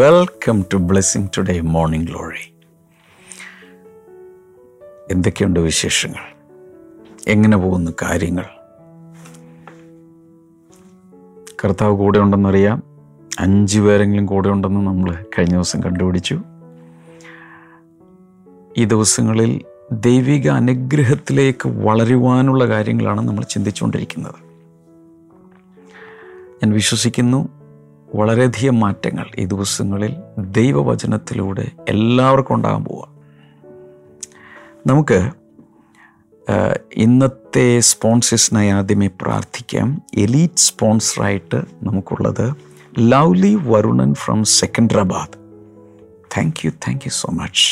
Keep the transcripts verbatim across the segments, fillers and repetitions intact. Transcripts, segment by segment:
Welcome to blessing today morning glory. എന്തൊക്കെയുണ്ട് വിശേഷങ്ങൾ? എങ്ങനെ പോകുന്നു കാര്യങ്ങൾ? കർത്താവ് കൂടെ ഉണ്ടെന്നറിയാം. അഞ്ച് പേരെങ്കിലും കൂടെ ഉണ്ടെന്ന് നമ്മൾ കഴിഞ്ഞ ദിവസം കണ്ടുപിടിച്ചു. ഈ ദിവസങ്ങളിൽ ദൈവിക അനുഗ്രഹത്തിലേക്ക് വളരുവാനുള്ള കാര്യങ്ങളാണ് നമ്മൾ ചിന്തിച്ചുകൊണ്ടിരിക്കുന്നത്. ഞാൻ വിശ്വസിക്കുന്നു വളരെയധികം മാറ്റങ്ങൾ ഈ ദിവസങ്ങളിൽ ദൈവവചനത്തിലൂടെ എല്ലാവർക്കും ഉണ്ടാകാൻ പോവുക. നമുക്ക് ഇന്നത്തെ സ്പോൺസേഴ്സിനായി ആദ്യമേ പ്രാർത്ഥിക്കാം. എലീറ്റ് സ്പോൺസറായിട്ട് നമുക്കുള്ളത് lovely Varunan from Secunderabad. Thank you thank you so much.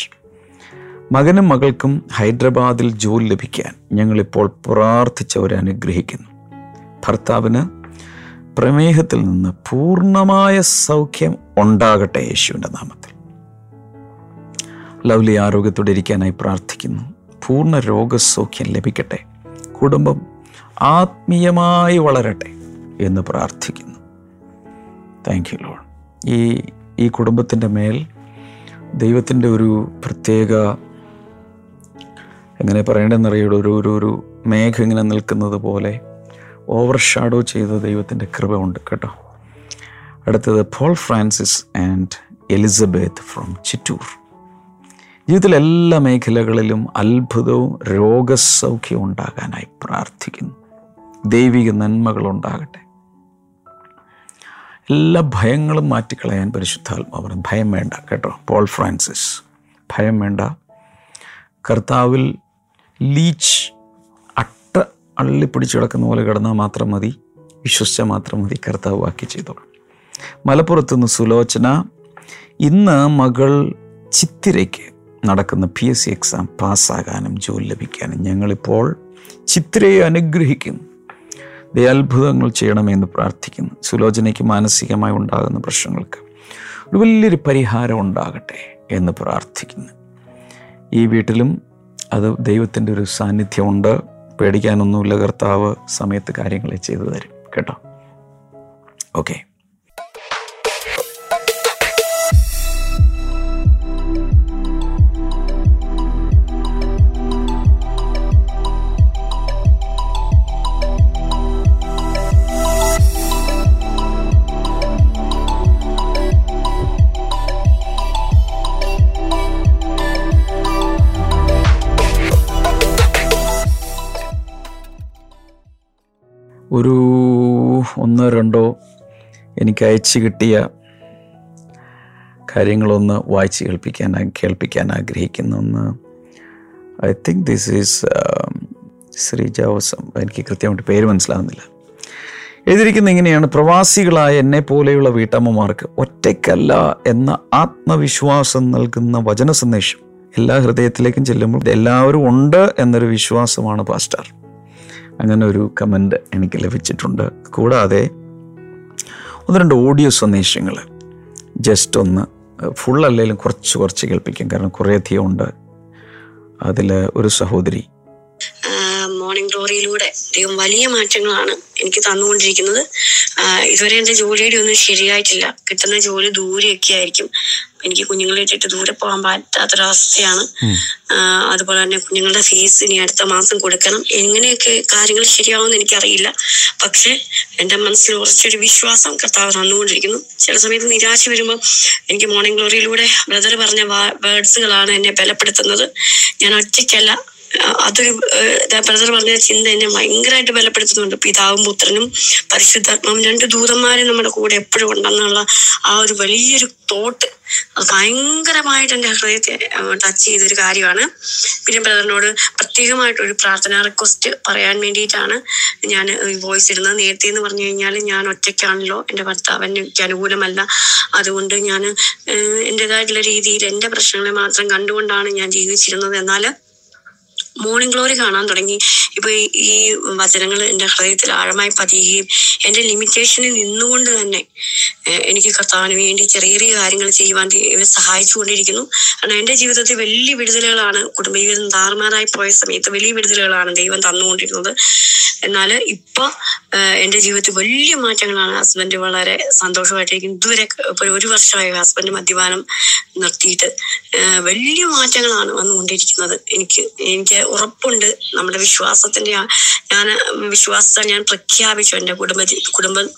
മകനും മകൾക്കും ഹൈദരാബാദിൽ ജോലി ലഭിക്കാൻ ഞങ്ങളിപ്പോൾ പ്രാർത്ഥിച്ചവരെ അനുഗ്രഹിക്കുന്നു. ഭർത്താവിന് പ്രമേഹത്തിൽ നിന്ന് പൂർണ്ണമായ സൗഖ്യം ഉണ്ടാകട്ടെ യേശുവിൻ്റെ നാമത്തിൽ. ലൗലി ആരോഗ്യത്തോടെ ഇരിക്കാനായി പ്രാർത്ഥിക്കുന്നു. പൂർണ്ണ രോഗസൗഖ്യം ലഭിക്കട്ടെ. കുടുംബം ആത്മീയമായി വളരട്ടെ എന്ന് പ്രാർത്ഥിക്കുന്നു. Thank you Lord. ഈ ഈ കുടുംബത്തിൻ്റെ മേൽ ദൈവത്തിൻ്റെ ഒരു പ്രത്യേക, എങ്ങനെ പറയേണ്ടതെന്നറിയുള്ളൂ, ഒരു ഒരു ഒരു മേഘ ഇങ്ങനെ നിൽക്കുന്നത് പോലെ ഓവർ ഷാഡോ ചെയ്ത ദൈവത്തിൻ്റെ കൃപ ഉണ്ട് കേട്ടോ. അടുത്തത് Paul Francis and Elizabeth from Chittur. ജീവിതത്തിലെ എല്ലാ മേഖലകളിലും അത്ഭുതവും രോഗസൗഖ്യവും ഉണ്ടാകാനായി പ്രാർത്ഥിക്കുന്നു. ദൈവിക നന്മകളുണ്ടാകട്ടെ. എല്ലാ ഭയങ്ങളും മാറ്റിക്കളയാൻ പരിശുദ്ധാത്മാവ്. ഭയം വേണ്ട കേട്ടോ പോൾ ഫ്രാൻസിസ്, ഭയം വേണ്ട. കർത്താവിൽ ലീച്ച് അട്ട അള്ളിപ്പിടിച്ച് കിടക്കുന്ന പോലെ കിടന്നാൽ മാത്രം മതി, വിശ്വസിച്ചാൽ മാത്രം മതി. കർത്താവ് വാക്കി ചെയ്തോളൂ. മലപ്പുറത്ത് നിന്ന് സുലോചന. ഇന്ന് മകൾ ചിത്തിരയ്ക്ക് നടക്കുന്ന പി എസ് സി എക്സാം പാസ്സാകാനും ജോലി ലഭിക്കാനും ഞങ്ങളിപ്പോൾ ചിത്രയെ അനുഗ്രഹിക്കുന്നു. ദയാത്ഭുതങ്ങൾ ചെയ്യണമെന്ന് പ്രാർത്ഥിക്കുന്നു. സുലോചനയ്ക്ക് മാനസികമായി ഉണ്ടാകുന്ന പ്രശ്നങ്ങൾക്ക് ഒരു വലിയൊരു പരിഹാരം ഉണ്ടാകട്ടെ എന്ന് പ്രാർത്ഥിക്കുന്നു. ഈ വീട്ടിലും അത് ദൈവത്തിൻ്റെ ഒരു സാന്നിധ്യമുണ്ട്. പേടിക്കാനൊന്നുമില്ല, കർത്താവ് സമയത്ത് കാര്യങ്ങളെ ചെയ്തു തരും കേട്ടോ. ഓക്കെ, ഒരു ഒന്നോ രണ്ടോ എനിക്ക് അയച്ചു കിട്ടിയ കാര്യങ്ങളൊന്ന് വായിച്ച് കേൾപ്പിക്കാൻ കേൾപ്പിക്കാൻ ആഗ്രഹിക്കുന്നു. ഒന്ന് I think this is Shri Joseph. എനിക്ക് കൃത്യമായിട്ട് പേര് മനസ്സിലാകുന്നില്ല. എഴുതിയിരിക്കുന്ന ഇങ്ങനെയാണ്: പ്രവാസികളായ എന്നെ പോലെയുള്ള വീട്ടമ്മമാർക്ക് ഒറ്റയ്ക്കല്ല എന്ന ആത്മവിശ്വാസം നൽകുന്ന വചന സന്ദേശം എല്ലാ ഹൃദയത്തിലേക്കും ചെല്ലുമ്പോൾ എല്ലാവരും ഉണ്ട് എന്നൊരു വിശ്വാസമാണ് പാസ്റ്റർ. അങ്ങനെ ഒരു കമൻ്റ് എനിക്ക് ലഭിച്ചിട്ടുണ്ട്. കൂടാതെ ഒന്ന് രണ്ട് ഓഡിയോ സന്ദേശങ്ങൾ ജസ്റ്റ് ഒന്ന് ഫുൾ അല്ലെങ്കിലും കുറച്ച് കുറച്ച് കേൾപ്പിക്കാം, കാരണം കുറേ അധികം ഉണ്ട്. അതിൽ ഒരു സഹോദരി: മോർണിംഗ് ഗ്ലോറിയിലൂടെ ദൈവം വലിയ മാറ്റങ്ങളാണ് എനിക്ക് തന്നുകൊണ്ടിരിക്കുന്നത്. ഇതുവരെ എൻ്റെ ജോലിയുടെ ഒന്നും ശരിയായിട്ടില്ല. കിട്ടുന്ന ജോലി ദൂരെയൊക്കെ ആയിരിക്കും. എനിക്ക് കുഞ്ഞുങ്ങളെ ഇട്ടിട്ട് ദൂരെ പോകാൻ പറ്റാത്തൊരവസ്ഥയാണ്. അതുപോലെ തന്നെ കുഞ്ഞുങ്ങളുടെ ഫീസ് ഇനി അടുത്ത മാസം കൊടുക്കണം. എങ്ങനെയൊക്കെ കാര്യങ്ങൾ ശരിയാവുമെന്ന് എനിക്കറിയില്ല. പക്ഷെ എൻ്റെ മനസ്സിൽ ഉറച്ചൊരു വിശ്വാസം കർത്താവ് തന്നുകൊണ്ടിരിക്കുന്നു. ചില സമയത്ത് നിരാശ വരുമ്പോൾ എനിക്ക് മോർണിംഗ് ഗ്ലോറിയിലൂടെ ബ്രദർ പറഞ്ഞ വേർഡ്സുകളാണ് എന്നെ ബലപ്പെടുത്തുന്നത്. ഞാൻ ഒറ്റയ്ക്കല്ല. അതൊരു ബ്രദർ പറഞ്ഞ ചിന്ത എന്നെ ഭയങ്കരമായിട്ട് ബലപ്പെടുത്തുന്നുണ്ട്. പിതാവും പുത്രനും പരിശുദ്ധാത്മാവും രണ്ട് ദൂതന്മാരും നമ്മുടെ കൂടെ എപ്പോഴും ഉണ്ടെന്നുള്ള ആ ഒരു വലിയൊരു തോട്ട് ഭയങ്കരമായിട്ട് എൻ്റെ ഹൃദയത്തെ ടച്ച് ചെയ്തൊരു കാര്യമാണ്. പിന്നെ ബ്രദറിനോട് പ്രത്യേകമായിട്ടൊരു പ്രാർത്ഥനാ റിക്വസ്റ്റ് പറയാൻ വേണ്ടിയിട്ടാണ് ഞാൻ വോയിസ് ഇടുന്നത്. നേരത്തെ എന്ന് പറഞ്ഞു കഴിഞ്ഞാൽ ഞാൻ ഒറ്റയ്ക്കാണല്ലോ, എൻ്റെ ഭർത്താവ് എനിക്ക് അനുകൂലമല്ല. അതുകൊണ്ട് ഞാൻ എൻ്റെതായിട്ടുള്ള രീതിയിൽ എൻ്റെ പ്രശ്നങ്ങളെ മാത്രം കണ്ടുകൊണ്ടാണ് ഞാൻ ജീവിച്ചിരുന്നത്. എന്നാൽ മോർണിംഗ് ഗ്ലോറി കാണാൻ തുടങ്ങി. ഇപ്പൊ ഈ വചനങ്ങൾ എൻ്റെ ഹൃദയത്തിൽ ആഴമായി പതിയുകയും എൻ്റെ ലിമിറ്റേഷനിൽ നിന്നുകൊണ്ട് തന്നെ എനിക്ക് കർത്താവിന് വേണ്ടി ചെറിയ ചെറിയ കാര്യങ്ങൾ ചെയ്യുവാൻ സഹായിച്ചുകൊണ്ടിരിക്കുന്നു. കാരണം എൻ്റെ ജീവിതത്തിൽ വലിയ വിടുതലുകളാണ്, കുടുംബജീവിതം താറുമാറായി പോയ സമയത്ത് വലിയ വിടുതലുകളാണ് ദൈവം തന്നുകൊണ്ടിരുന്നത്. എന്നാൽ ഇപ്പൊ എൻ്റെ ജീവിതത്തിൽ വലിയ മാറ്റങ്ങളാണ്. ഹസ്ബൻഡ് വളരെ സന്തോഷമായിട്ടിരിക്കും. ഇതുവരെ ഇപ്പോൾ ഒരു വർഷമായി ഹസ്ബൻഡ് മദ്യപാനം നിർത്തിയിട്ട് വലിയ മാറ്റങ്ങളാണ് വന്നുകൊണ്ടിരിക്കുന്നത്. എനിക്ക് എനിക്ക് ഉറപ്പുണ്ട് നമ്മുടെ വിശ്വാസത്തിൻ്റെ ഞാൻ വിശ്വാസത്തെ ഞാൻ പ്രഖ്യാപിച്ചു. എൻ്റെ കുടുംബത്തിൽ കുടുംബം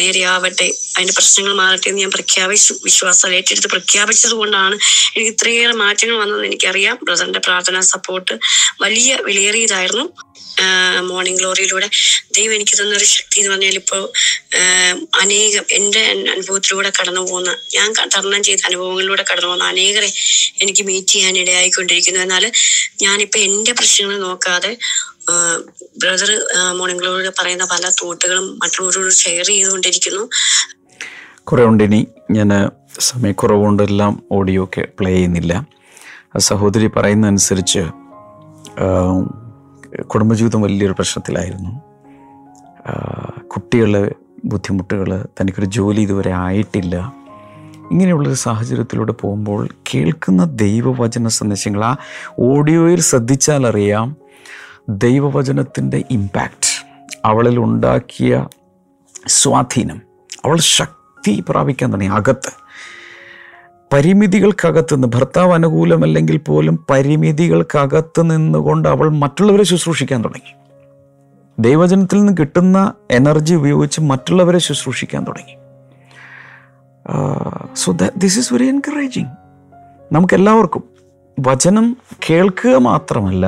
നേരെയാവട്ടെ, അതിൻ്റെ പ്രശ്നങ്ങൾ മാറട്ടെ എന്ന് ഞാൻ പ്രഖ്യാപിച്ചു. വിശ്വാസം ഏറ്റെടുത്ത് പ്രഖ്യാപിച്ചത് കൊണ്ടാണ് എനിക്ക് ഇത്രയേറെ മാറ്റങ്ങൾ വന്നതെന്ന് എനിക്കറിയാം. ബ്രദറിൻ്റെ പ്രാർത്ഥനാ സപ്പോർട്ട് വലിയ വിലയേറിയതായിരുന്നു. മോർണിംഗ് ഗ്ലോറിയിലൂടെ ദൈവം എനിക്ക് തന്നൊരു ശക്തി എന്ന് പറഞ്ഞാൽ ഇപ്പോൾ അനേകം എൻ്റെ അനുഭവത്തിലൂടെ കടന്നു പോകുന്ന ഞാൻ തരണം ചെയ്ത അനുഭവങ്ങളിലൂടെ കടന്നു പോകുന്ന അനേകരെ എനിക്ക് മീറ്റ് ചെയ്യാൻ ഇടയായിക്കൊണ്ടിരിക്കുന്നു. എന്നാൽ ഞാനിപ്പോൾ എൻ്റെ പ്രശ്നങ്ങൾ നോക്കാതെ ബ്രദർ മോർണിംഗ് ഗ്ലോറിയുടെ പറയുന്ന പല തോട്ടുകളും മറ്റുള്ളവരോട് ഷെയർ ചെയ്തുകൊണ്ടിരിക്കുന്നു. കുറേ ഉണ്ടിനി ഞാൻ സമയക്കുറവുകൊണ്ടെല്ലാം ഓഡിയോ ഒക്കെ പ്ലേ ചെയ്യുന്നില്ല. സഹോദരി പറയുന്നതനുസരിച്ച് കുടുംബജീവിതം വലിയൊരു പ്രശ്നത്തിലായിരുന്നു. കുട്ടികളുടെ ബുദ്ധിമുട്ടുകൾ, തനിക്കൊരു ജോലി ഇതുവരെ ആയിട്ടില്ല. ഇങ്ങനെയുള്ളൊരു സാഹചര്യത്തിലൂടെ പോകുമ്പോൾ കേൾക്കുന്ന ദൈവവചന സന്ദേശങ്ങൾ, ആ ഓഡിയോയിൽ ശ്രദ്ധിച്ചാലറിയാം ദൈവവചനത്തിൻ്റെ ഇമ്പാക്റ്റ്, അവളിൽ ഉണ്ടാക്കിയ സ്വാധീനം. അവൾ ശക്തി പ്രാപിക്കാൻ തുടങ്ങി. അകത്ത് പരിമിതികൾക്കകത്ത് നിന്ന്, ഭർത്താവ് അനുകൂലമല്ലെങ്കിൽ പോലും പരിമിതികൾക്കകത്ത് നിന്നുകൊണ്ട് അവൾ മറ്റുള്ളവരെ ശുശ്രൂഷിക്കാൻ തുടങ്ങി. ദൈവജനത്തിൽ നിന്ന് കിട്ടുന്ന എനർജി ഉപയോഗിച്ച് മറ്റുള്ളവരെ ശുശ്രൂഷിക്കാൻ തുടങ്ങി. So that this is very encouraging. നമുക്കെല്ലാവർക്കും വചനം കേൾക്കുക മാത്രമല്ല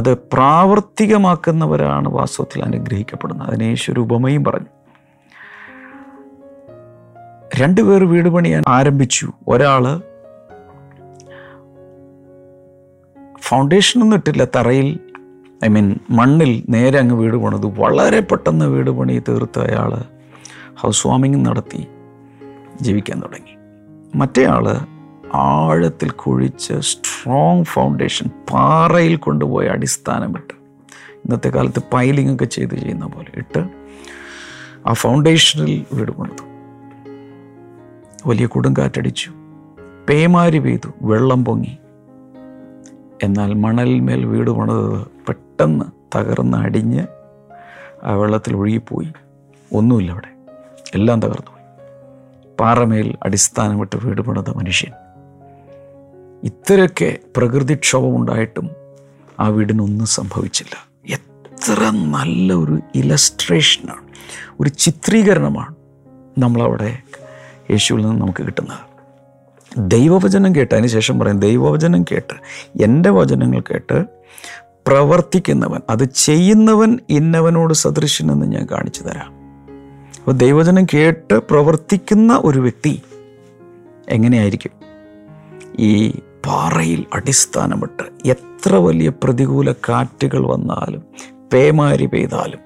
അത് പ്രാവർത്തികമാക്കുന്നവരാണ് വാസ്തവത്തിൽ അനുഗ്രഹിക്കപ്പെടുന്നത്. അതിന് യേശു ഒരു ഉപമയും പറഞ്ഞു. രണ്ടുപേർ വീട് പണിയാൻ ആരംഭിച്ചു. ഒരാൾ ഫൗണ്ടേഷനൊന്നും ഇട്ടില്ല, തറയിൽ ഐ മീൻ മണ്ണിൽ നേരെ അങ്ങ് വീട് പണിതു. വളരെ പെട്ടെന്ന് വീട് പണി തീർത്ത് അയാൾ ഹൗസ് വാമിംഗ് നടത്തി ജീവിക്കാൻ തുടങ്ങി. മറ്റേയാൾ ആഴത്തിൽ കുഴിച്ച് സ്ട്രോങ് ഫൗണ്ടേഷൻ പാറയിൽ കൊണ്ടുപോയി അടിസ്ഥാനം ഇട്ട്, ഇന്നത്തെ കാലത്ത് പൈലിംഗ് ഒക്കെ ചെയ്ത് ചെയ്യുന്ന പോലെ ഇട്ട് ആ ഫൗണ്ടേഷനിൽ വീട് പണിതു. വലിയ കൊടുങ്കാറ്റടിച്ചു, പേമാരി പെയ്തു, വെള്ളം പൊങ്ങി. എന്നാൽ മണലിന്മേൽ വീട് പണിതത് പെട്ടെന്ന് തകർന്ന് അടിഞ്ഞ് ആ വെള്ളത്തിൽ ഒഴുകിപ്പോയി. ഒന്നുമില്ല, അവിടെ എല്ലാം തകർന്നു പോയി. പാറമേൽ അടിസ്ഥാനം വിട്ട് വീട് പണിത മനുഷ്യൻ. ഇത്രയൊക്കെ പ്രകൃതിക്ഷോഭമുണ്ടായിട്ടും ആ വീടിനൊന്നും സംഭവിച്ചില്ല. എത്ര നല്ല ഒരു ഇലസ്ട്രേഷനാണ്, ഒരു ചിത്രീകരണമാണ് നമ്മളവിടെ യേശുവിൽ നിന്ന് നമുക്ക് കിട്ടുന്നത്. ദൈവവചനം കേട്ട്, അതിന് ശേഷം പറയും ദൈവവചനം കേട്ട്, എൻ്റെ വചനങ്ങൾ കേട്ട് പ്രവർത്തിക്കുന്നവൻ, അത് ചെയ്യുന്നവൻ ഇന്നവനോട് സദൃശനെന്ന് ഞാൻ കാണിച്ചു തരാം. അപ്പോൾ ദൈവവചനം കേട്ട് പ്രവർത്തിക്കുന്ന ഒരു വ്യക്തി എങ്ങനെയായിരിക്കും? ഈ പാറയിൽ അടിസ്ഥാനമിട്ട് എത്ര വലിയ പ്രതികൂല കാറ്റുകൾ വന്നാലും, പേമാരി പെയ്താലും,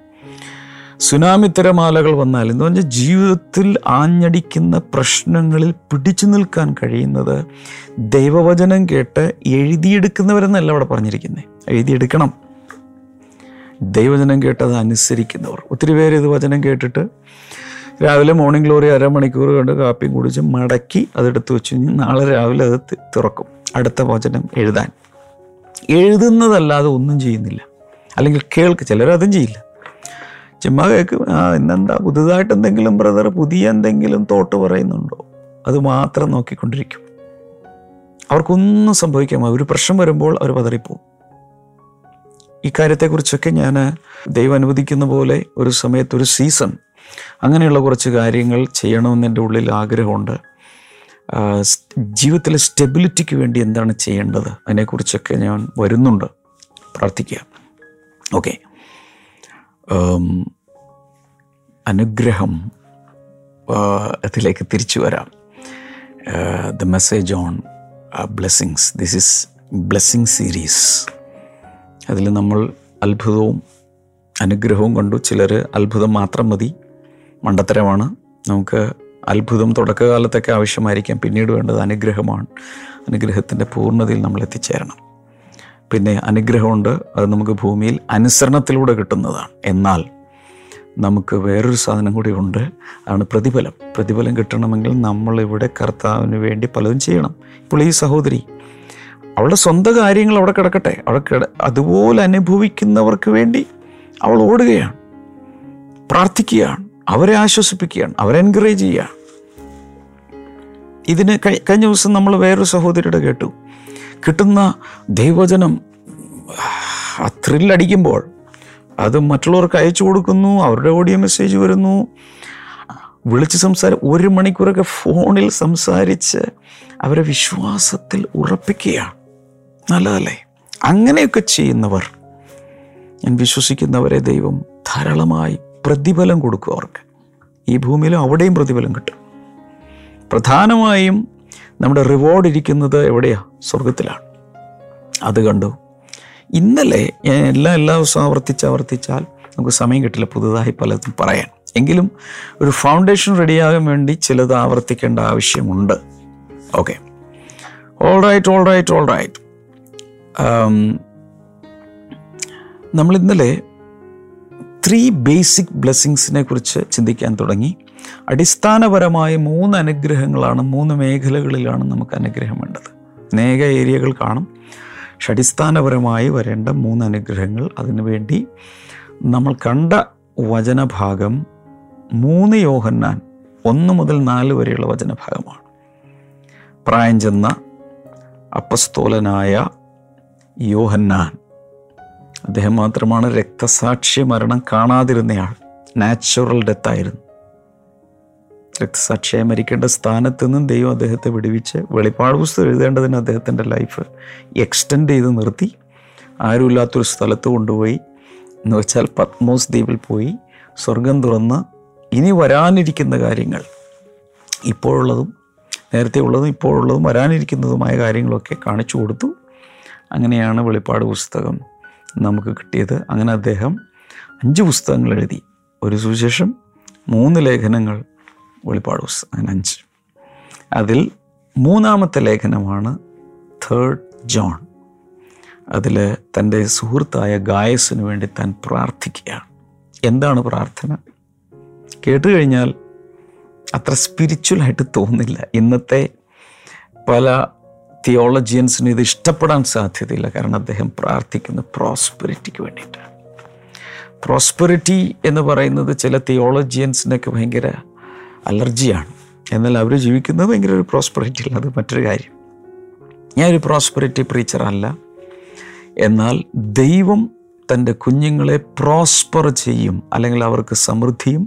സുനാമി തിരമാലകൾ വന്നാലും, എന്ന് പറഞ്ഞാൽ ജീവിതത്തിൽ ആഞ്ഞടിക്കുന്ന പ്രശ്നങ്ങളിൽ പിടിച്ചു നിൽക്കാൻ കഴിയുന്നത് ദൈവവചനം കേട്ട് എഴുതിയെടുക്കുന്നവരെന്നല്ല അവിടെ പറഞ്ഞിരിക്കുന്നത്. എഴുതിയെടുക്കണം. ദൈവവചനം കേട്ടത് അനുസരിക്കുന്നവർ. ഒത്തിരി പേര് ഇത് വചനം കേട്ടിട്ട് രാവിലെ മോർണിംഗ് ഗ്ലോറി അരമണിക്കൂർ കണ്ട് കാപ്പിയും കുടിച്ച് മടക്കി അതെടുത്ത് വെച്ച് കഴിഞ്ഞാൽ നാളെ രാവിലെ അത് തുറക്കും അടുത്ത വചനം എഴുതാൻ. എഴുതുന്നതല്ലാതെ ഒന്നും ചെയ്യുന്നില്ല. അല്ലെങ്കിൽ കേൾക്ക്, ചിലരതും ചെയ്യില്ല, ചുമ്മാ കേൾക്കും. ആ ഇന്നെന്താ പുതുതായിട്ട് എന്തെങ്കിലും ബ്രദർ പുതിയ എന്തെങ്കിലും തോട്ട് പറയുന്നുണ്ടോ, അത് മാത്രം നോക്കിക്കൊണ്ടിരിക്കും. അവർക്കൊന്നും സംഭവിക്കാൻ, ഒരു പ്രശ്നം വരുമ്പോൾ അവർ പതറിപ്പോവും. ഇക്കാര്യത്തെക്കുറിച്ചൊക്കെ ഞാൻ ദൈവം അനുവദിക്കുന്ന പോലെ ഒരു സമയത്ത്, ഒരു സീസൺ, അങ്ങനെയുള്ള കുറച്ച് കാര്യങ്ങൾ ചെയ്യണമെന്ന് എൻ്റെ ഉള്ളിൽ ആഗ്രഹമുണ്ട്. ജീവിതത്തിലെ സ്റ്റെബിലിറ്റിക്ക് വേണ്ടി എന്താണ് ചെയ്യേണ്ടത്, അതിനെക്കുറിച്ചൊക്കെ ഞാൻ വരുന്നുണ്ട്. പ്രാർത്ഥിക്കുക. ഓക്കെ, അനുഗ്രഹം അതിലേക്ക് തിരിച്ചു വരാം. The message on blessings, this is blessing series. അതിൽ നമ്മൾ അത്ഭുതവും അനുഗ്രഹവും കണ്ടു. ചിലർ അത്ഭുതം മാത്രം മതി, മണ്ടത്തരമാണ്. നമുക്ക് അത്ഭുതം തുടക്കകാലത്തൊക്കെ ആവശ്യമായിരിക്കാം, പിന്നീട് വേണ്ടത് അനുഗ്രഹമാണ്. അനുഗ്രഹത്തിൻ്റെ പൂർണ്ണതയിൽ നമ്മൾ എത്തിച്ചേരണം. പിന്നെ അനുഗ്രഹമുണ്ട്, അത് നമുക്ക് ഭൂമിയിൽ അനുസരണത്തിലൂടെ കിട്ടുന്നതാണ്. എന്നാൽ നമുക്ക് വേറൊരു സാധനം കൂടി ഉണ്ട്, ആണ് പ്രതിഫലം. പ്രതിഫലം കിട്ടണമെങ്കിൽ നമ്മളിവിടെ കർത്താവിന് വേണ്ടി പലതും ചെയ്യണം. ഇപ്പോൾ ഈ സഹോദരി അവളുടെ സ്വന്തം കാര്യങ്ങൾ അവിടെ കിടക്കട്ടെ, അവിടെ കിട അതുപോലെ അനുഭവിക്കുന്നവർക്ക് വേണ്ടി അവൾ ഓടുകയാണ്, പ്രാർത്ഥിക്കുകയാണ്, അവരെ ആശ്വസിപ്പിക്കുകയാണ്, അവരെ എൻകറേജ് ചെയ്യുകയാണ്. ഇതിന് കഴിഞ്ഞ ദിവസം നമ്മൾ വേറൊരു സഹോദരിയുടെ കേട്ടു, കിട്ടുന്ന ദൈവവചനം ആ ത്രില്ലടിക്കുമ്പോൾ അത് മറ്റുള്ളവർക്ക് അയച്ചു കൊടുക്കുന്നു, അവരുടെ ഓഡിയോ മെസ്സേജ് വരുന്നു, വിളിച്ച് സംസാരി ഒരു മണിക്കൂറൊക്കെ ഫോണിൽ സംസാരിച്ച് അവരെ വിശ്വാസത്തിൽ ഉറപ്പിക്കുകയാണ്. നല്ലതല്ലേ? അങ്ങനെയൊക്കെ ചെയ്യുന്നവർ, ഞാൻ വിശ്വസിക്കുന്നവരെ ദൈവം ധാരാളമായി പ്രതിഫലം കൊടുക്കും. അവർക്ക് ഈ ഭൂമിയിലും അവിടെയും പ്രതിഫലം കിട്ടും. പ്രധാനമായും നമ്മുടെ റിവാർഡ് ഇരിക്കുന്നത് എവിടെയാണ്? സ്വർഗത്തിലാണ്. അത് കണ്ടു. ഇന്നലെ ഞാൻ എല്ലാ എല്ലാ ദിവസവും ആവർത്തിച്ച് ആവർത്തിച്ചാൽ നമുക്ക് സമയം കിട്ടില്ല പുതുതായി പലതും പറയാൻ. എങ്കിലും ഒരു ഫൗണ്ടേഷൻ റെഡിയാകാൻ വേണ്ടി ചിലത് ആവർത്തിക്കേണ്ട ആവശ്യമുണ്ട്. Okay, all right all right all right നമ്മൾ ഇന്നലെ ത്രീ ബേസിക് ബ്ലെസ്സിങ്സിനെ കുറിച്ച് ചിന്തിക്കാൻ തുടങ്ങി. അടിസ്ഥാനപരമായി മൂന്ന് അനുഗ്രഹങ്ങളാണ്, മൂന്ന് മേഖലകളിലാണ് നമുക്ക് അനുഗ്രഹം വേണ്ടത്. അനേക ഏരിയകൾ കാണും, പക്ഷെ അടിസ്ഥാനപരമായി വരേണ്ട മൂന്ന് അനുഗ്രഹങ്ങൾ. അതിനുവേണ്ടി നമ്മൾ കണ്ട വചനഭാഗം മൂന്ന് യോഹന്നാൻ ഒന്ന് മുതൽ നാല് വരെയുള്ള വചനഭാഗമാണ്. പ്രായം ചെന്ന അപ്പസ്തോലനായ യോഹന്നാൻ, അദ്ദേഹം മാത്രമാണ് രക്തസാക്ഷി മരണം കാണാതിരുന്നയാൾ. നാച്ചുറൽ ഡെത്തായിരുന്നു. രക്തസാക്ഷിയായി മരിക്കേണ്ട സ്ഥാനത്ത് നിന്നും ദൈവം അദ്ദേഹത്തെ വിടുവിച്ച് വെളിപ്പാട് പുസ്തകം എഴുതേണ്ടതിന് അദ്ദേഹത്തിൻ്റെ ലൈഫ് എക്സ്റ്റെൻഡ് ചെയ്ത് നിർത്തി. ആരുമില്ലാത്തൊരു സ്ഥലത്ത് കൊണ്ടുപോയി, എന്ന് വെച്ചാൽ പത്മോസ് ദ്വീപിൽ പോയി സ്വർഗം തുറന്ന് ഇനി വരാനിരിക്കുന്ന കാര്യങ്ങൾ, ഇപ്പോഴുള്ളതും നേരത്തെ ഉള്ളതും ഇപ്പോഴുള്ളതും വരാനിരിക്കുന്നതുമായ കാര്യങ്ങളൊക്കെ കാണിച്ചു കൊടുത്തു. അങ്ങനെയാണ് വെളിപ്പാട് പുസ്തകം നമുക്ക് കിട്ടിയത്. അങ്ങനെ അദ്ദേഹം അഞ്ച് പുസ്തകങ്ങൾ എഴുതി. ഒരു സുവിശേഷം, മൂന്ന് ലേഖനങ്ങൾ, വെളിപ്പാട് പുസ്തകം, അങ്ങനെ അഞ്ച്. അതിൽ മൂന്നാമത്തെ ലേഖനമാണ് തേർഡ് ജോൺ. അതിൽ തൻ്റെ സുഹൃത്തായ ഗായസിന് വേണ്ടി താൻ പ്രാർത്ഥിക്കുകയാണ്. എന്താണ് പ്രാർത്ഥന? കേട്ടു കഴിഞ്ഞാൽ അത്ര സ്പിരിച്വലായിട്ട് തോന്നില്ല. ഇന്നത്തെ പല തിയോളജിയൻസിനും ഇത് ഇഷ്ടപ്പെടാൻ സാധ്യതയില്ല. കാരണം അദ്ദേഹം പ്രാർത്ഥിക്കുന്നത് പ്രോസ്പെരിറ്റിക്ക് വേണ്ടിയിട്ടാണ്. പ്രോസ്പെരിറ്റി എന്ന് പറയുന്നത് ചില തിയോളജിയൻസിനൊക്കെ ഭയങ്കര അലർജിയാണ്. എന്നാൽ അവർ ജീവിക്കുന്നത് ഭയങ്കര ഒരു പ്രോസ്പെരിറ്റി അല്ല, അത് മറ്റൊരു കാര്യം. ഞാനൊരു പ്രോസ്പെരിറ്റി പ്രീച്ചറല്ല. എന്നാൽ ദൈവം തൻ്റെ കുഞ്ഞുങ്ങളെ പ്രോസ്പർ ചെയ്യും, അല്ലെങ്കിൽ അവർക്ക് സമൃദ്ധിയും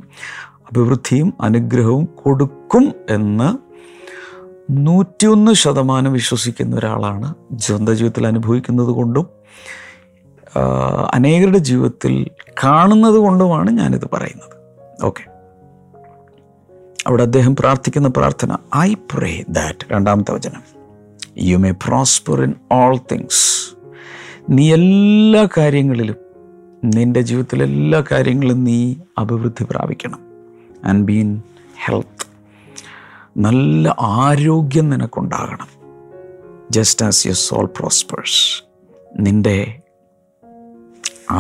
അഭിവൃദ്ധിയും അനുഗ്രഹവും കൊടുക്കും എന്ന് നൂറ്റിയൊന്ന് ശതമാനം വിശ്വസിക്കുന്ന ഒരാളാണ്. സ്വന്തം ജീവിതത്തിൽ അനുഭവിക്കുന്നത് കൊണ്ടും അനേകരുടെ ജീവിതത്തിൽ കാണുന്നത് കൊണ്ടുമാണ് ഞാനിത് പറയുന്നത്. ഓക്കെ, അവിടെ അദ്ദേഹം പ്രാർത്ഥിക്കുന്ന പ്രാർത്ഥന, ഐ പ്രേ ദാറ്റ്, രണ്ടാമത്തെ വചനം, you may prosper in all things, നീ എല്ലാ കാര്യങ്ങളിലും, നിൻ്റെ ജീവിതത്തിലെ എല്ലാ കാര്യങ്ങളിലും നീ അഭിവൃദ്ധി പ്രാപിക്കണം, ആൻഡ് ബീൻ ഹെൽത്ത്, നല്ല ആരോഗ്യം നിനക്കുണ്ടാകണം, just as your soul prospers, നിൻ്റെ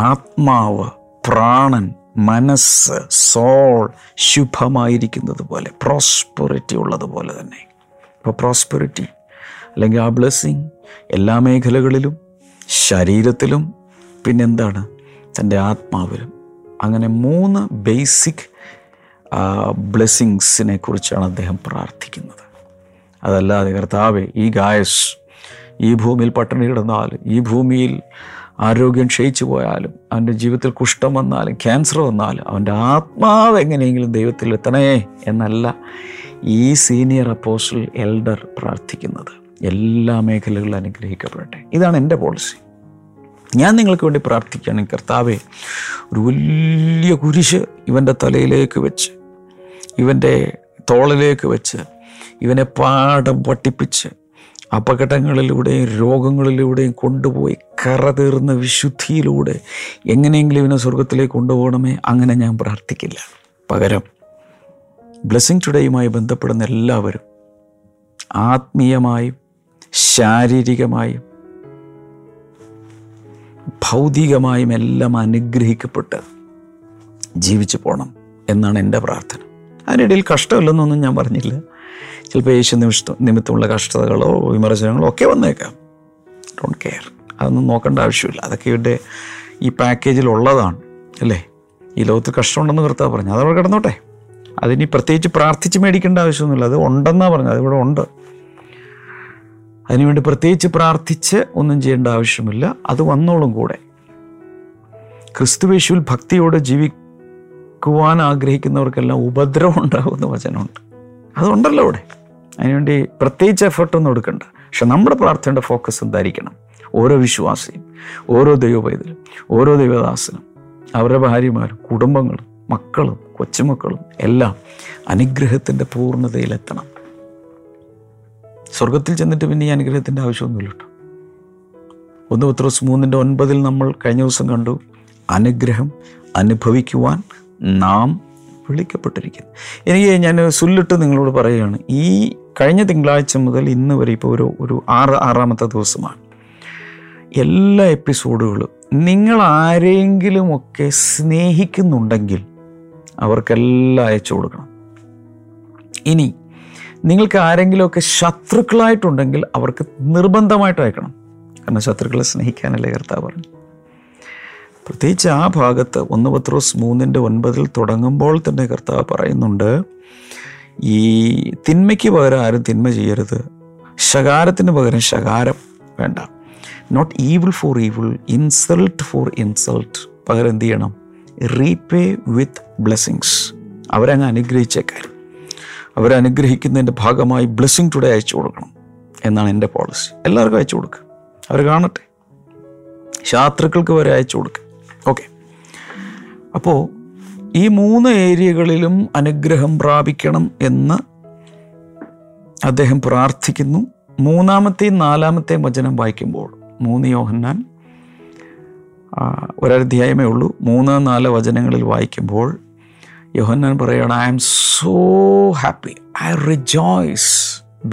ആത്മാവ്, പ്രാണൻ, മനസ്സ്, സോൾ ശുഭമായിരിക്കുന്നത് പോലെ, പ്രോസ്പെറിറ്റി ഉള്ളതുപോലെ തന്നെ. ഇപ്പോൾ പ്രോസ്പെറിറ്റി അല്ലെങ്കിൽ ആ ബ്ലെസ്സിങ് എല്ലാ മേഖലകളിലും, ശരീരത്തിലും, പിന്നെന്താണ് തൻ്റെ ആത്മാവിലും. അങ്ങനെ മൂന്ന് ബേസിക് ബ്ലെസ്സിങ്സിനെ കുറിച്ചാണ് അദ്ദേഹം പ്രാർത്ഥിക്കുന്നത്. അതല്ലാതെ കർത്താവേ, ഈ ഗായസ് ഈ ഭൂമിയിൽ പട്ടിണി കിടന്നാൽ, ഈ ഭൂമിയിൽ ആരോഗ്യം ക്ഷയിച്ചു പോയാലും, അവൻ്റെ ജീവിതത്തിൽ കുഷ്ഠം വന്നാലും ക്യാൻസർ വന്നാലും അവൻ്റെ ആത്മാവ് എങ്ങനെയെങ്കിലും ദൈവത്തിൽ എത്തണേ എന്നല്ല ഈ സീനിയർ അപ്പോസ്റ്റൽ എൽഡർ പ്രാർത്ഥിക്കുന്നത്. എല്ലാ മേഖലകളിലും അനുഗ്രഹിക്കപ്പെടട്ടെ, ഇതാണ് എൻ്റെ പോളിസി. ഞാൻ നിങ്ങൾക്ക് വേണ്ടി പ്രാർത്ഥിക്കുകയാണ്, കർത്താവേ ഒരു വലിയ കുരിശ് ഇവൻ്റെ തലയിലേക്ക് വെച്ച്, ഇവൻ്റെ തോളിലേക്ക് വെച്ച്, ഇവനെ പാഠം പഠിപ്പിച്ച് അപകടങ്ങളിലൂടെയും രോഗങ്ങളിലൂടെയും കൊണ്ടുപോയി കറ തീർന്ന വിശുദ്ധിയിലൂടെ എങ്ങനെയെങ്കിലും ഇവനെ സ്വർഗത്തിലേക്ക് കൊണ്ടുപോകണമേ. അങ്ങനെ ഞാൻ പ്രാർത്ഥിക്കില്ല. പകരം ബ്ലെസ്സിങ് ടുഡേയുമായി ബന്ധപ്പെടുന്ന എല്ലാവരും ആത്മീയമായും ശാരീരികമായും ഭൗതികമായും എല്ലാം അനുഗ്രഹിക്കപ്പെട്ട് ജീവിച്ചു പോകണം എന്നാണ് എൻ്റെ പ്രാർത്ഥന. അതിനിടയിൽ കഷ്ടമില്ലെന്നൊന്നും ഞാൻ പറഞ്ഞില്ല. ചിലപ്പോൾ യേശു നിമിഷം നിമിത്തമുള്ള കഷ്ടതകളോ വിമർശനങ്ങളോ ഒക്കെ വന്നേക്കാം. ഡോണ്ട് കെയർ, അതൊന്നും നോക്കേണ്ട ആവശ്യമില്ല. അതൊക്കെ ഇവരുടെ ഈ പാക്കേജിലുള്ളതാണ് അല്ലേ. ഈ ലോകത്ത് കഷ്ടമുണ്ടെന്ന് കർത്താവ് പറഞ്ഞു, അതവിടെ കിടന്നോട്ടെ. അതിനി പ്രത്യേകിച്ച് പ്രാർത്ഥിച്ച് മേടിക്കേണ്ട ആവശ്യമൊന്നുമില്ല. അത് ഉണ്ടെന്നാണ് പറഞ്ഞത്, അതിവിടെ ഉണ്ട്. അതിനുവേണ്ടി പ്രത്യേകിച്ച് പ്രാർത്ഥിച്ച് ഒന്നും ചെയ്യേണ്ട ആവശ്യമില്ല, അത് വന്നോളും കൂടെ. ക്രിസ്തുവേശുവിൽ ഭക്തിയോടെ ജീവിക്കുവാൻ ആഗ്രഹിക്കുന്നവർക്കെല്ലാം ഉപദ്രവം ഉണ്ടാകുമെന്ന് വചനമുണ്ട്. അതുണ്ടല്ലോ അവിടെ. അതിനുവേണ്ടി പ്രത്യേകിച്ച് എഫേർട്ടൊന്നും എടുക്കണ്ട. പക്ഷെ നമ്മുടെ പ്രാർത്ഥനയുടെ ഫോക്കസ് എന്തായിരിക്കണം? ഓരോ വിശ്വാസിയും, ഓരോ ദൈവപൈതലും, ഓരോ ദൈവദാസനും, അവരുടെ ഭാര്യമാരും കുടുംബങ്ങളും മക്കളും കൊച്ചുമക്കളും എല്ലാം അനുഗ്രഹത്തിൻ്റെ പൂർണ്ണതയിലെത്തണം. സ്വർഗത്തിൽ ചെന്നിട്ട് പിന്നെ ഈ അനുഗ്രഹത്തിൻ്റെ ആവശ്യമൊന്നുമില്ല കേട്ടോ. ഒന്ന് പത്രോസ് മൂന്നിൻ്റെ ഒൻപതിൽ നമ്മൾ കഴിഞ്ഞ ദിവസം കണ്ടു, അനുഗ്രഹം അനുഭവിക്കുവാൻ നാം വിളിക്കപ്പെട്ടിരിക്കുന്നു. എനിക്ക് ഞാൻ സുല്ലിട്ട് നിങ്ങളോട് പറയുകയാണ്, ഈ കഴിഞ്ഞ തിങ്കളാഴ്ച മുതൽ ഇന്ന് വരെ ഇപ്പോൾ ഒരു ഒരു ആറ് ആറാമത്തെ ദിവസമാണ്. എല്ലാ എപ്പിസോഡുകളും നിങ്ങൾ ആരെങ്കിലുമൊക്കെ സ്നേഹിക്കുന്നുണ്ടെങ്കിൽ അവർക്കെല്ലാം അയച്ചു കൊടുക്കണം. ഇനി നിങ്ങൾക്ക് ആരെങ്കിലുമൊക്കെ ശത്രുക്കളായിട്ടുണ്ടെങ്കിൽ അവർക്ക് നിർബന്ധമായിട്ട് അയക്കണം. കാരണം ശത്രുക്കളെ സ്നേഹിക്കാനല്ലേ കർത്താവ് പറഞ്ഞു. പ്രത്യേകിച്ച് ആ ഭാഗത്ത് ഒന്ന് പത്രോസ് മൂന്നിൻ്റെ ഒൻപതിൽ തുടങ്ങുമ്പോൾ തന്നെ കർത്താവ് പറയുന്നുണ്ട്, ഈ തിന്മയ്ക്ക് പകരം ആരും തിന്മ ചെയ്യരുത്, ശകാരത്തിന് പകരം ശകാരം വേണ്ട. Not evil for evil, insult for insult. പകരം എന്ത് ചെയ്യണം? Repay with blessings. അവരങ്ങ് അനുഗ്രഹിച്ചേക്കാരും, അവരനുഗ്രഹിക്കുന്നതിൻ്റെ ഭാഗമായി ബ്ലെസ്സിങ് ടുഡേ അയച്ചു കൊടുക്കണം എന്നാണ് എൻ്റെ പോളിസി. എല്ലാവർക്കും അയച്ചു കൊടുക്കുക, അവർ കാണട്ടെ. ശത്രുക്കൾക്ക് വരെ അയച്ചു കൊടുക്കുക. ഓക്കെ, അപ്പോൾ ഈ മൂന്ന് ഏരിയകളിലും അനുഗ്രഹം പ്രാപിക്കണം എന്ന് അദ്ദേഹം പ്രാർത്ഥിക്കുന്നു. മൂന്നാമത്തെയും നാലാമത്തെയും വചനം വായിക്കുമ്പോൾ, മൂന്ന് യോഹന്നാൻ ഒരധ്യായമേ ഉള്ളൂ, മൂന്ന് നാല് വചനങ്ങളിൽ വായിക്കുമ്പോൾ യോഹന്നാൻ പറയുകയാണ്, I am so happy, I rejoice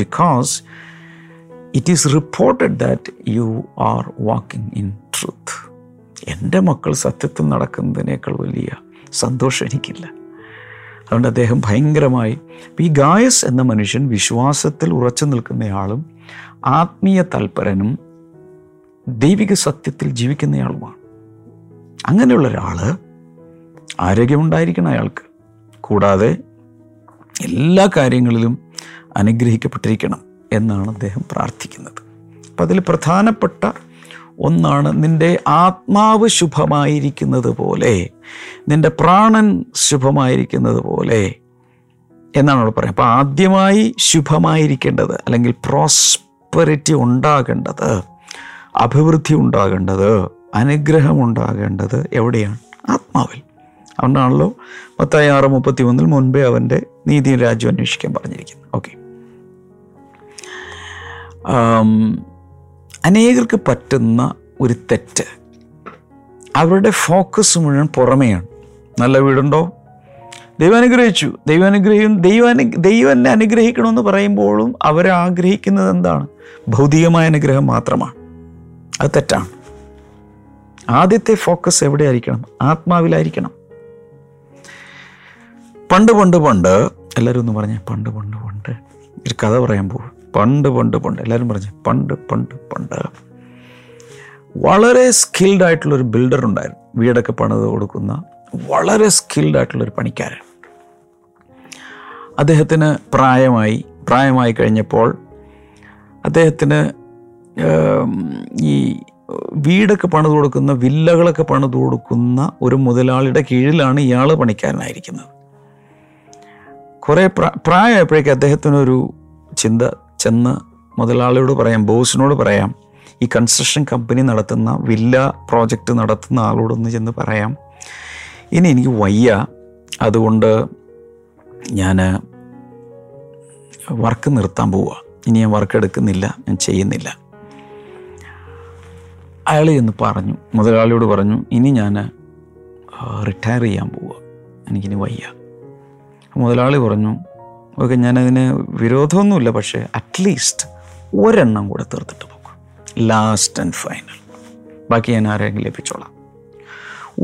because it is reported that you are walking in truth. എൻ്റെ മക്കൾ സത്യത്തിൽ നടക്കുന്നതിനേക്കാൾ വലിയ സന്തോഷം എനിക്കില്ല. അതുകൊണ്ട് അദ്ദേഹം ഭയങ്കരമായി, ഈ ഗായസ് എന്ന മനുഷ്യൻ വിശ്വാസത്തിൽ ഉറച്ചു നിൽക്കുന്നയാളും ആത്മീയ തൽപരനും ദൈവിക സത്യത്തിൽ ജീവിക്കുന്നയാളുമാണ്. അങ്ങനെയുള്ള ഒരാൾ ആരോഗ്യമുണ്ടായിരിക്കണം അയാൾക്ക്. കൂടാതെ എല്ലാ കാര്യങ്ങളിലും അനുഗ്രഹിക്കപ്പെട്ടിരിക്കണം എന്നാണ് അദ്ദേഹം പ്രാർത്ഥിക്കുന്നത്. അപ്പം അതിൽ പ്രധാനപ്പെട്ട ഒന്നാണ്, നിൻ്റെ ആത്മാവ് ശുഭമായിരിക്കുന്നത് പോലെ നിൻ്റെ പ്രാണൻ ശുഭമായിരിക്കുന്നത് പോലെ എന്നാണ് അവിടെ പറയുന്നത്. അപ്പോൾ ആദ്യമായി ശുഭമായിരിക്കേണ്ടത്, അല്ലെങ്കിൽ പ്രോസ്പെരിറ്റി ഉണ്ടാകേണ്ടത്, അഭിവൃദ്ധി ഉണ്ടാകേണ്ടത്, അനുഗ്രഹം ഉണ്ടാകേണ്ടത് എവിടെയാണ്? ആത്മാവിൽ. അതുകൊണ്ടാണല്ലോ മത്തായി ആറ് മുപ്പത്തി ഒന്നിൽ മുൻപേ അവൻ്റെ നീതി രാജ്യം അന്വേഷിക്കാൻ പറഞ്ഞിരിക്കുന്നു. ഓക്കെ, അനേകർക്ക് പറ്റുന്ന ഒരു തെറ്റ്, അവരുടെ ഫോക്കസ് മുഴുവൻ പുറമേയാണ്. നല്ല വീടുണ്ടോ, ദൈവം അനുഗ്രഹിച്ചു, ദൈവം അനുഗ്രഹം ദൈവം ദൈവം എന്നെ അനുഗ്രഹിക്കണമെന്ന് പറയുമ്പോഴും അവരാഗ്രഹിക്കുന്നത് എന്താണ്? ഭൗതികമായ അനുഗ്രഹം മാത്രമാണ്. അത് തെറ്റാണ്. ആദ്യത്തെ ഫോക്കസ് എവിടെയായിരിക്കണം? ആത്മാവിലായിരിക്കണം. പണ്ട് പണ്ട് പണ്ട് എല്ലാവരും ഒന്ന് പറഞ്ഞേ, പണ്ട് പണ്ട് പണ്ട് ഒരു കഥ പറയാൻ പോകും. പണ്ട് പണ്ട് പണ്ട് എല്ലാവരും പറഞ്ഞേ, പണ്ട് പണ്ട് പണ്ട് വളരെ സ്കിൽഡ് ആയിട്ടുള്ളൊരു ബിൽഡർ ഉണ്ടായിരുന്നു. വീടൊക്കെ പണിത് കൊടുക്കുന്ന വളരെ സ്കിൽഡ് ആയിട്ടുള്ളൊരു പണിക്കാരൻ. അദ്ദേഹത്തിന് പ്രായമായി പ്രായമായി കഴിഞ്ഞപ്പോൾ അദ്ദേഹത്തിന് ഈ വീടൊക്കെ പണിത് കൊടുക്കുന്ന, വില്ലകളൊക്കെ പണിത് കൊടുക്കുന്ന ഒരു മുതലാളിയുടെ കീഴിലാണ് ഇയാൾ പണിക്കാരനായിരിക്കുന്നത്. കുറേ പ്രായമായപ്പോഴേക്കും അദ്ദേഹത്തിനൊരു ചിന്ത ചെന്ന് മുതലാളിയോട് പറയാം, ബോസിനോട് പറയാം, ഈ കൺസ്ട്രക്ഷൻ കമ്പനി നടത്തുന്ന, വില്ല പ്രോജക്റ്റ് നടത്തുന്ന ആളോടൊന്ന് ചെന്ന് പറയാം, ഇനി എനിക്ക് വയ്യ, അതുകൊണ്ട് ഞാൻ വർക്ക് നിർത്താൻ പോവുക, ഇനി ഞാൻ വർക്ക് എടുക്കുന്നില്ല, ഞാൻ ചെയ്യുന്നില്ല. അയാൾ ചെന്ന് പറഞ്ഞു, മുതലാളിയോട് പറഞ്ഞു, ഇനി ഞാൻ റിട്ടയർ ചെയ്യാൻ പോവുക, എനിക്കിനി വയ്യ. മുതലാളി പറഞ്ഞു, ഓക്കെ, ഞാനതിന് വിരോധമൊന്നുമില്ല, പക്ഷേ അറ്റ്ലീസ്റ്റ് ഒരെണ്ണം കൂടെ തീർത്തിട്ട് പോകും, ലാസ്റ്റ് ആൻഡ് ഫൈനൽ. ബാക്കി ഞാൻ ആരെങ്കിലും ലഭിച്ചോളാം,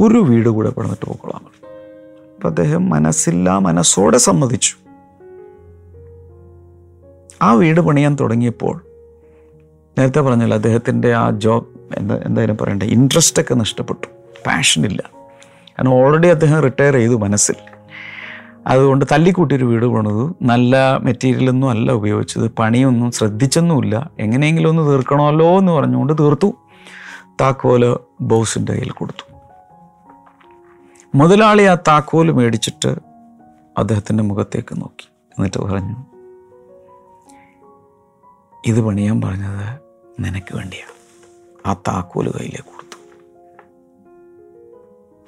ഒരു വീട് കൂടെ പെടുന്നിട്ട് പോയിക്കോളാം. അപ്പം അദ്ദേഹം മനസ്സില്ലാ മനസ്സോടെ സമ്മതിച്ചു. ആ വീട് പണിയാൻ തുടങ്ങിയപ്പോൾ നേരത്തെ പറഞ്ഞല്ലോ അദ്ദേഹത്തിൻ്റെ ആ ജോബ് എന്താ എന്തായാലും പറയണ്ടേ, ഇൻട്രസ്റ്റൊക്കെ നഷ്ടപ്പെട്ടു, പാഷനില്ല. കാരണം ഓൾറെഡി അദ്ദേഹം റിട്ടയർ ചെയ്തു മനസ്സിൽ. അതുകൊണ്ട് തല്ലിക്കൂട്ടിയൊരു വീട് പണിതു. നല്ല മെറ്റീരിയലൊന്നും അല്ല ഉപയോഗിച്ചത്, പണിയൊന്നും ശ്രദ്ധിച്ചൊന്നുമില്ല. എങ്ങനെയെങ്കിലും ഒന്ന് തീർക്കണമല്ലോ എന്ന് പറഞ്ഞുകൊണ്ട് തീർത്തു. താക്കോല് ബോസിൻ്റെ കയ്യിൽ കൊടുത്തു. മുതലാളി ആ താക്കോല് മേടിച്ചിട്ട് അദ്ദേഹത്തിൻ്റെ മുഖത്തേക്ക് നോക്കി, എന്നിട്ട് പറഞ്ഞു, ഇത് പണിയാൻ പറഞ്ഞത് നിനക്ക് വേണ്ടിയാണ്. ആ താക്കോല് കയ്യിലേക്ക് കൊടുത്തു.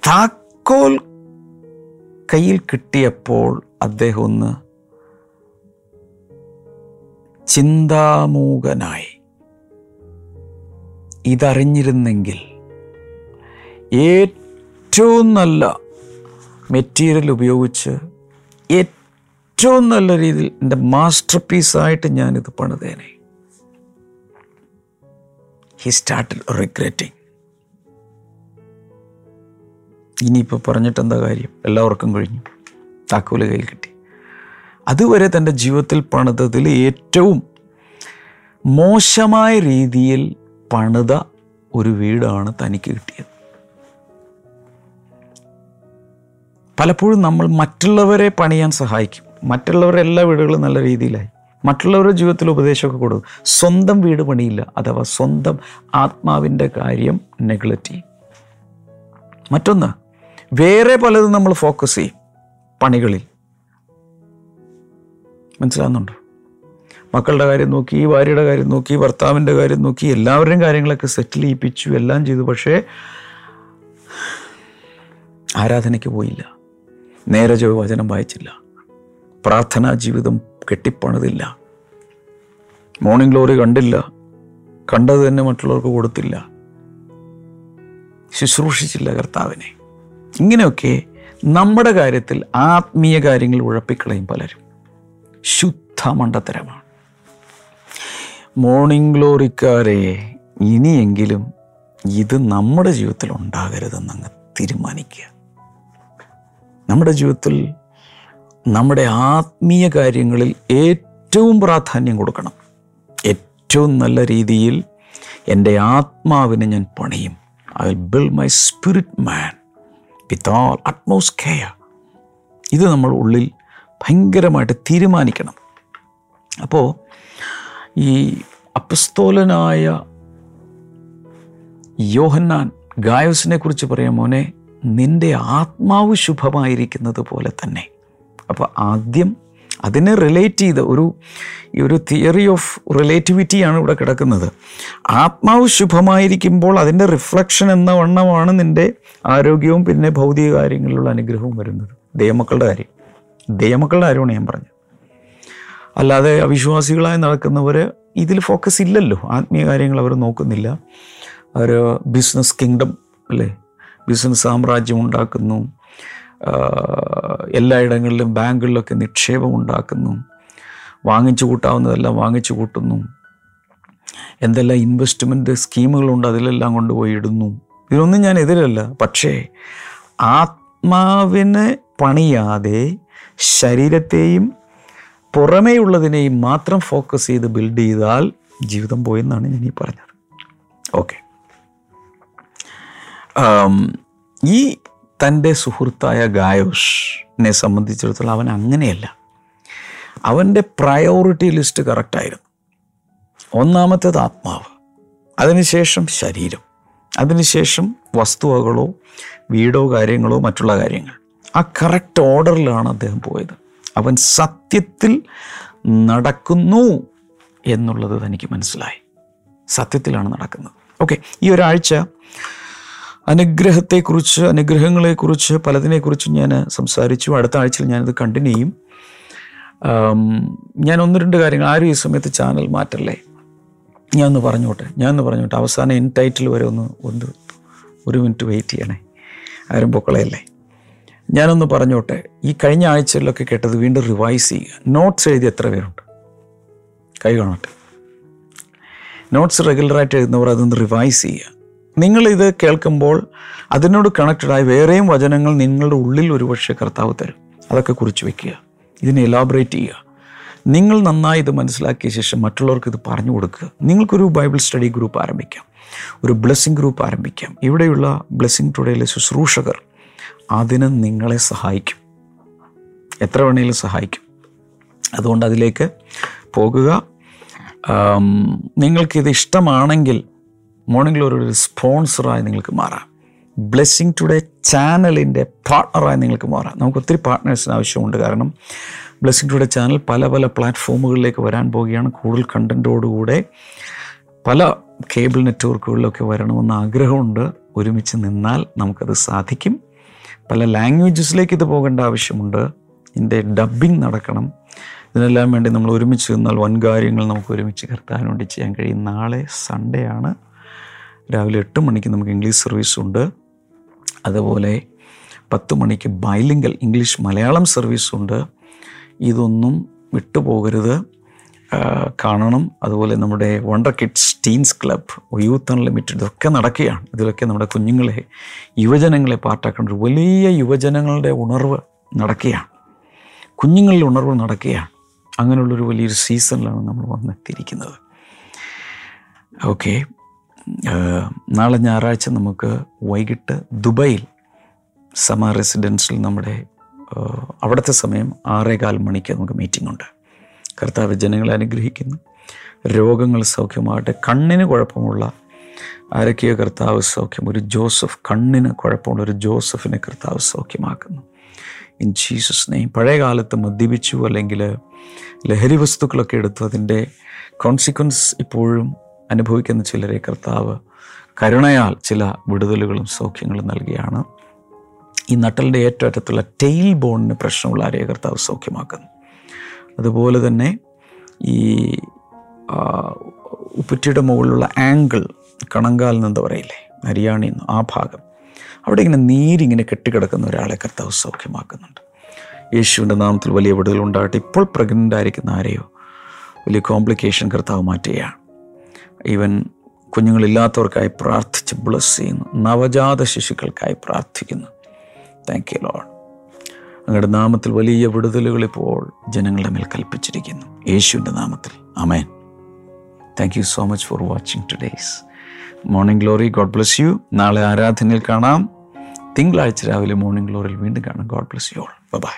താക്കോൽ കയ്യിൽ കിട്ടിയപ്പോൾ അദ്ദേഹം ഒന്ന് ചിന്താമൂകനായി. ഇതറിഞ്ഞിരുന്നെങ്കിൽ ഏറ്റവും നല്ല മെറ്റീരിയൽ ഉപയോഗിച്ച് ഏറ്റവും നല്ല രീതിയിൽ എൻ്റെ മാസ്റ്റർ പീസായിട്ട് ഞാനിത് പണിതേനെ. He started റിഗ്രറ്റിങ്. ഇനിയിപ്പോൾ പറഞ്ഞിട്ട് എന്താ കാര്യം, എല്ലാവർക്കും കഴിഞ്ഞു, താക്കോല് കയ്യിൽ കിട്ടി. അതുവരെ തൻ്റെ ജീവിതത്തിൽ പണിതതിൽ ഏറ്റവും മോശമായ രീതിയിൽ പണിത ഒരു വീടാണ് തനിക്ക് കിട്ടിയത്. പലപ്പോഴും നമ്മൾ മറ്റുള്ളവരെ പണിയാൻ സഹായിക്കും. മറ്റുള്ളവരുടെ എല്ലാ വീടുകളും നല്ല രീതിയിലായി, മറ്റുള്ളവരുടെ ജീവിതത്തിൽ ഉപദേശമൊക്കെ കൊടുക്കും. സ്വന്തം വീട് പണിയില്ല, അഥവാ സ്വന്തം ആത്മാവിൻ്റെ കാര്യം നെഗ്ലക്റ്റ് ചെയ്യും. മറ്റൊന്ന്, വേറെ പലതും നമ്മൾ ഫോക്കസ് ചെയ്യും പണികളിൽ. മനസ്സിലാകുന്നുണ്ടോ? മക്കളുടെ കാര്യം നോക്കി, ഭാര്യയുടെ കാര്യം നോക്കി, ഭർത്താവിൻ്റെ കാര്യം നോക്കി, എല്ലാവരുടെയും കാര്യങ്ങളൊക്കെ സെറ്റിൽ ചെയ്യിപ്പിച്ചു, എല്ലാം ചെയ്തു. പക്ഷേ ആരാധനയ്ക്ക് പോയില്ല, നേരെ വചനം വായിച്ചില്ല, പ്രാർത്ഥനാ ജീവിതം കെട്ടിപ്പണിതില്ല, മോർണിംഗ് ഗ്ലോറി കണ്ടില്ല, കണ്ടത് തന്നെ മറ്റുള്ളവർക്ക് കൊടുത്തില്ല, ശുശ്രൂഷിച്ചില്ല കർത്താവിനെ. ഇങ്ങനെയൊക്കെ നമ്മുടെ കാര്യത്തിൽ ആത്മീയ കാര്യങ്ങൾ ഉഴപ്പിക്കളയും പലരും. ശുദ്ധ മണ്ടത്തരമാണ്. മോർണിംഗ് ഗ്ലോറിക്കാരെ, ഇനിയെങ്കിലും ഇത് നമ്മുടെ ജീവിതത്തിൽ ഉണ്ടാകരുതെന്ന് അങ്ങ് തീരുമാനിക്കുക. നമ്മുടെ ജീവിതത്തിൽ നമ്മുടെ ആത്മീയ കാര്യങ്ങളിൽ ഏറ്റവും പ്രാധാന്യം കൊടുക്കണം. ഏറ്റവും നല്ല രീതിയിൽ എൻ്റെ ആത്മാവിനെ ഞാൻ പണിയും. I will build my spirit man with all utmost care. ഇത് നമ്മൾ ഉള്ളിൽ ഭയങ്കരമായിട്ട് തീരുമാനിക്കണം. അപ്പോൾ ഈ അപ്പസ്തോലനായ യോഹന്നാൻ ഗായോസിനെ കുറിച്ച് പറയാം, മോനെ നിൻ്റെ ആത്മാവ് ശുഭമായിരിക്കുന്നത് പോലെ തന്നെ. അപ്പോൾ ആദ്യം അതിനെ റിലേറ്റ് ചെയ്ത് ഒരു ഈ ഒരു തിയറി ഓഫ് റിലേറ്റിവിറ്റിയാണ് ഇവിടെ കിടക്കുന്നത്. ആത്മാവ് ശുഭമായിരിക്കുമ്പോൾ അതിൻ്റെ റിഫ്ലക്ഷൻ എന്ന വണ്ണമാണ് നിൻ്റെ ആരോഗ്യവും പിന്നെ ഭൗതിക കാര്യങ്ങളിലുള്ള അനുഗ്രഹവും വരുന്നത്. ദൈവമക്കളുടെ കാര്യം ദൈവമക്കളുടെ കാര്യമാണ് ഞാൻ പറഞ്ഞത്. അല്ലാതെ അവിശ്വാസികളായി നടക്കുന്നവർ ഇതിൽ ഫോക്കസ് ഇല്ലല്ലോ, ആത്മീയ കാര്യങ്ങൾ അവർ നോക്കുന്നില്ല. അവർ ബിസിനസ് കിങ്ഡം അല്ലേ, ബിസിനസ് സാമ്രാജ്യം ഉണ്ടാക്കുന്നു, എല്ലായിടങ്ങളിലും ബാങ്കുകളിലൊക്കെ നിക്ഷേപം ഉണ്ടാക്കുന്നു, വാങ്ങിച്ചു കൂട്ടാവുന്നതെല്ലാം വാങ്ങിച്ചു കൂട്ടുന്നു, എന്തെല്ലാം ഇൻവെസ്റ്റ്മെൻറ്റ് സ്കീമുകളുണ്ട് അതിലെല്ലാം കൊണ്ടുപോയി ഇടുന്നു. ഇതിനൊന്നും ഞാൻ എതിരല്ല. പക്ഷേ ആത്മാവിനെ പണിയാതെ ശരീരത്തെയും പുറമേയുള്ളതിനെയും മാത്രം ഫോക്കസ് ചെയ്ത് ബിൽഡ് ചെയ്താൽ ജീവിതം പോയെന്നാണ് ഞാൻ ഈ പറഞ്ഞത്. ഓക്കെ, ഈ തൻ്റെ സുഹൃത്തായ ഗായോഷിനെ സംബന്ധിച്ചിടത്തോളം അവൻ അങ്ങനെയല്ല. അവൻ്റെ പ്രയോറിറ്റി ലിസ്റ്റ് കറക്റ്റായിരുന്നു. ഒന്നാമത്തേത് ആത്മാവ്, അതിനുശേഷം ശരീരം, അതിനുശേഷം വസ്തുവകളോ വീടോ കാര്യങ്ങളോ മറ്റുള്ള കാര്യങ്ങൾ. ആ കറക്റ്റ് ഓർഡറിലാണ് അദ്ദേഹം പോയത്. അവൻ സത്യത്തിൽ നടക്കുന്നു എന്നുള്ളത് തനിക്ക് മനസ്സിലായി. സത്യത്തിലാണ് നടക്കുന്നത്. ഓക്കെ, ഈ ഒരാഴ്ച അനുഗ്രഹത്തെക്കുറിച്ച്, അനുഗ്രഹങ്ങളെക്കുറിച്ച്, പലതിനെക്കുറിച്ച് ഞാൻ സംസാരിച്ചു. അടുത്ത ആഴ്ചയിൽ ഞാനത് കണ്ടിന്യൂ ചെയ്യും. ഞാൻ ഒന്ന് രണ്ട് കാര്യങ്ങൾ, ആരും ഈ സമയത്ത് ചാനൽ മാറ്റല്ലേ, ഞാൻ ഒന്ന് പറഞ്ഞോട്ടെ ഞാൻ ഒന്ന് പറഞ്ഞോട്ടെ അവസാനം എൻ ടൈറ്റിൽ വരെ ഒന്ന് ഒന്ന് ഒരു മിനിറ്റ് വെയിറ്റ് ചെയ്യണേ, ആരും പൊക്കളയല്ലേ. ഞാനൊന്ന് പറഞ്ഞോട്ടെ, ഈ കഴിഞ്ഞ ആഴ്ചയിലൊക്കെ കേട്ടത് വീണ്ടും റിവൈസ് ചെയ്യുക. നോട്ട്സ് എഴുതി എത്ര പേരുണ്ട് കൈ കാണട്ടെ? നോട്ട്സ് റെഗുലറായിട്ട് എഴുതുന്നവർ അതൊന്ന് റിവൈസ് ചെയ്യുക. നിങ്ങളിത് കേൾക്കുമ്പോൾ അതിനോട് കണക്റ്റഡായി വേറെയും വചനങ്ങൾ നിങ്ങളുടെ ഉള്ളിൽ ഒരുപക്ഷെ കർത്താവ് തരും. അതൊക്കെ കുറിച്ച് വയ്ക്കുക, ഇതിനെ എലാബറേറ്റ് ചെയ്യുക. നിങ്ങൾ നന്നായി ഇത് മനസ്സിലാക്കിയ ശേഷം മറ്റുള്ളവർക്ക് ഇത് പറഞ്ഞു കൊടുക്കുക. നിങ്ങൾക്കൊരു ബൈബിൾ സ്റ്റഡി ഗ്രൂപ്പ് ആരംഭിക്കാം, ഒരു ബ്ലെസ്സിംഗ് ഗ്രൂപ്പ് ആരംഭിക്കാം. ഇവിടെയുള്ള ബ്ലെസ്സിംഗ് ടുഡേയിലെ ശുശ്രൂഷകർ അതിന് നിങ്ങളെ സഹായിക്കും, എത്ര വേണേലും സഹായിക്കും. അതുകൊണ്ട് അതിലേക്ക് പോകുക. നിങ്ങൾക്കിത് ഇഷ്ടമാണെങ്കിൽ മോർണിംഗ് ഗ്ലോറി ഒരു സ്പോൺസറായി നിങ്ങൾക്ക് മാറാം, ബ്ലെസ്സിംഗ് ടുഡേ ചാനലിൻ്റെ പാർട്ണറായി നിങ്ങൾക്ക് മാറാം. നമുക്ക് ഒത്തിരി പാർട്ട്നേഴ്സിന് ആവശ്യമുണ്ട്, കാരണം ബ്ലെസ്സിംഗ് ടുഡേ ചാനൽ പല പല പ്ലാറ്റ്ഫോമുകളിലേക്ക് വരാൻ പോവുകയാണ്. കൂടുതൽ കണ്ടൻറ്റോടുകൂടെ പല കേബിൾ നെറ്റ്വർക്കുകളിലൊക്കെ വരണമെന്ന് ആഗ്രഹമുണ്ട്. ഒരുമിച്ച് നിന്നാൽ നമുക്കത് സാധിക്കും. പല ലാംഗ്വേജസിലേക്ക് ഇത് പോകേണ്ട ആവശ്യമുണ്ട്. ഇതിൻ്റെ ഡബ്ബിംഗ് നടക്കണം. ഇതിനെല്ലാം വേണ്ടി നമ്മൾ ഒരുമിച്ച് നിന്നാൽ വൻ കാര്യങ്ങൾ നമുക്ക് ഒരുമിച്ച് കർത്താവിന് വേണ്ടി ചെയ്യാൻ കഴിയും. നാളെ സൺഡേ ആണ്, രാവിലെ എട്ട് മണിക്ക് നമുക്ക് ഇംഗ്ലീഷ് സർവീസ് ഉണ്ട്. അതുപോലെ പത്ത് മണിക്ക് ബൈലിംഗൽ ഇംഗ്ലീഷ് മലയാളം സർവീസ് ഉണ്ട്. ഇതൊന്നും വിട്ടുപോകരുത്, കാണണം. അതുപോലെ നമ്മുടെ wonder kids, teens club, youth unlimited, ഇതൊക്കെ നടക്കുകയാണ്. ഇതിലൊക്കെ നമ്മുടെ കുഞ്ഞുങ്ങളെ, യുവജനങ്ങളെ പാർട്ടാക്കേണ്ട ഒരു വലിയ യുവജനങ്ങളുടെ ഉണർവ് നടക്കുകയാണ്, കുഞ്ഞുങ്ങളിൽ ഉണർവ് നടക്കുകയാണ്. അങ്ങനെയുള്ളൊരു വലിയൊരു സീസണിലാണ് നമ്മൾ വന്നെത്തിയിരിക്കുന്നത്. ഓക്കെ, നാളെ ഞായറാഴ്ച നമുക്ക് വൈകിട്ട് ദുബൈയിൽ സമ റെസിഡൻസിൽ നമ്മുടെ അവിടുത്തെ സമയം ആറേകാൽ മണിക്ക് നമുക്ക് മീറ്റിംഗ് ഉണ്ട്. കർത്താവ് ജനങ്ങളെ അനുഗ്രഹിക്കുന്നു, രോഗങ്ങൾ സൗഖ്യമാകട്ടെ. കണ്ണിന് കുഴപ്പമുള്ള ആരൊക്കെയോ കർത്താവ് സൗഖ്യം, ഒരു ജോസഫ്, കണ്ണിന് കുഴപ്പമുള്ള ഒരു ജോസഫിനെ കർത്താവ് സൗഖ്യമാക്കുന്നു ഇൻ ജീസസ് നെയിം. പഴയകാലത്ത് മദ്യപിച്ചു അല്ലെങ്കിൽ ലഹരി വസ്തുക്കളൊക്കെ എടുത്തു അതിൻ്റെ കോൺസിക്വൻസ് ഇപ്പോഴും അനുഭവിക്കുന്ന ചിലരെ കർത്താവ് കരുണയാൽ ചില വിടുതലുകളും സൗഖ്യങ്ങളും നൽകിയാണ്. ഈ നട്ടലിൻ്റെ ഏറ്റവും അറ്റത്തുള്ള ടെയിൽ ബോണിന് പ്രശ്നമുള്ള ആരെയോ കർത്താവ് സൗഖ്യമാക്കുന്നു. അതുപോലെ തന്നെ ഈ ഉപ്പുറ്റിയുടെ മുകളിലുള്ള ആംഗിൾ, കണങ്കാലിൽ നിന്ന് പറയില്ലേ, അരിയാണിന്ന് ആ ഭാഗം, അവിടെ ഇങ്ങനെ നീരിങ്ങനെ കെട്ടിക്കിടക്കുന്ന ഒരാളെ കർത്താവ് സൗഖ്യമാക്കുന്നുണ്ട്. യേശുവിൻ്റെ നാമത്തിൽ വലിയ വിടുതലുണ്ടാകട്ടെ. ഇപ്പോൾ പ്രഗ്നൻ്റ് ആയിരിക്കുന്ന ആരെയോ വലിയ കോംപ്ലിക്കേഷൻ കർത്താവ് മാറ്റുകയാണ്. ഈവൻ കുഞ്ഞുങ്ങളില്ലാത്തവർക്കായി പ്രാർത്ഥിച്ച് ബ്ലസ് ചെയ്യുന്നു, നവജാത ശിശുക്കൾക്കായി പ്രാർത്ഥിക്കുന്നു. Thank you lord. അങ്ങയുടെ നാമത്തിൽ വലിയ വിടുതലുകൾ ഇപ്പോൾ ജനങ്ങളുടെ മേൽ കൽപ്പിച്ചിരിക്കുന്നു, യേശുവിൻ്റെ നാമത്തിൽ. ആമേൻ. Thank you so much for watching today's morning glory. God bless you. നാളെ ആരാധനയിൽ കാണാം. തിങ്കളാഴ്ച രാവിലെ മോർണിംഗ് ഗ്ലോറിയിൽ വീണ്ടും കാണാം. God bless you all. By.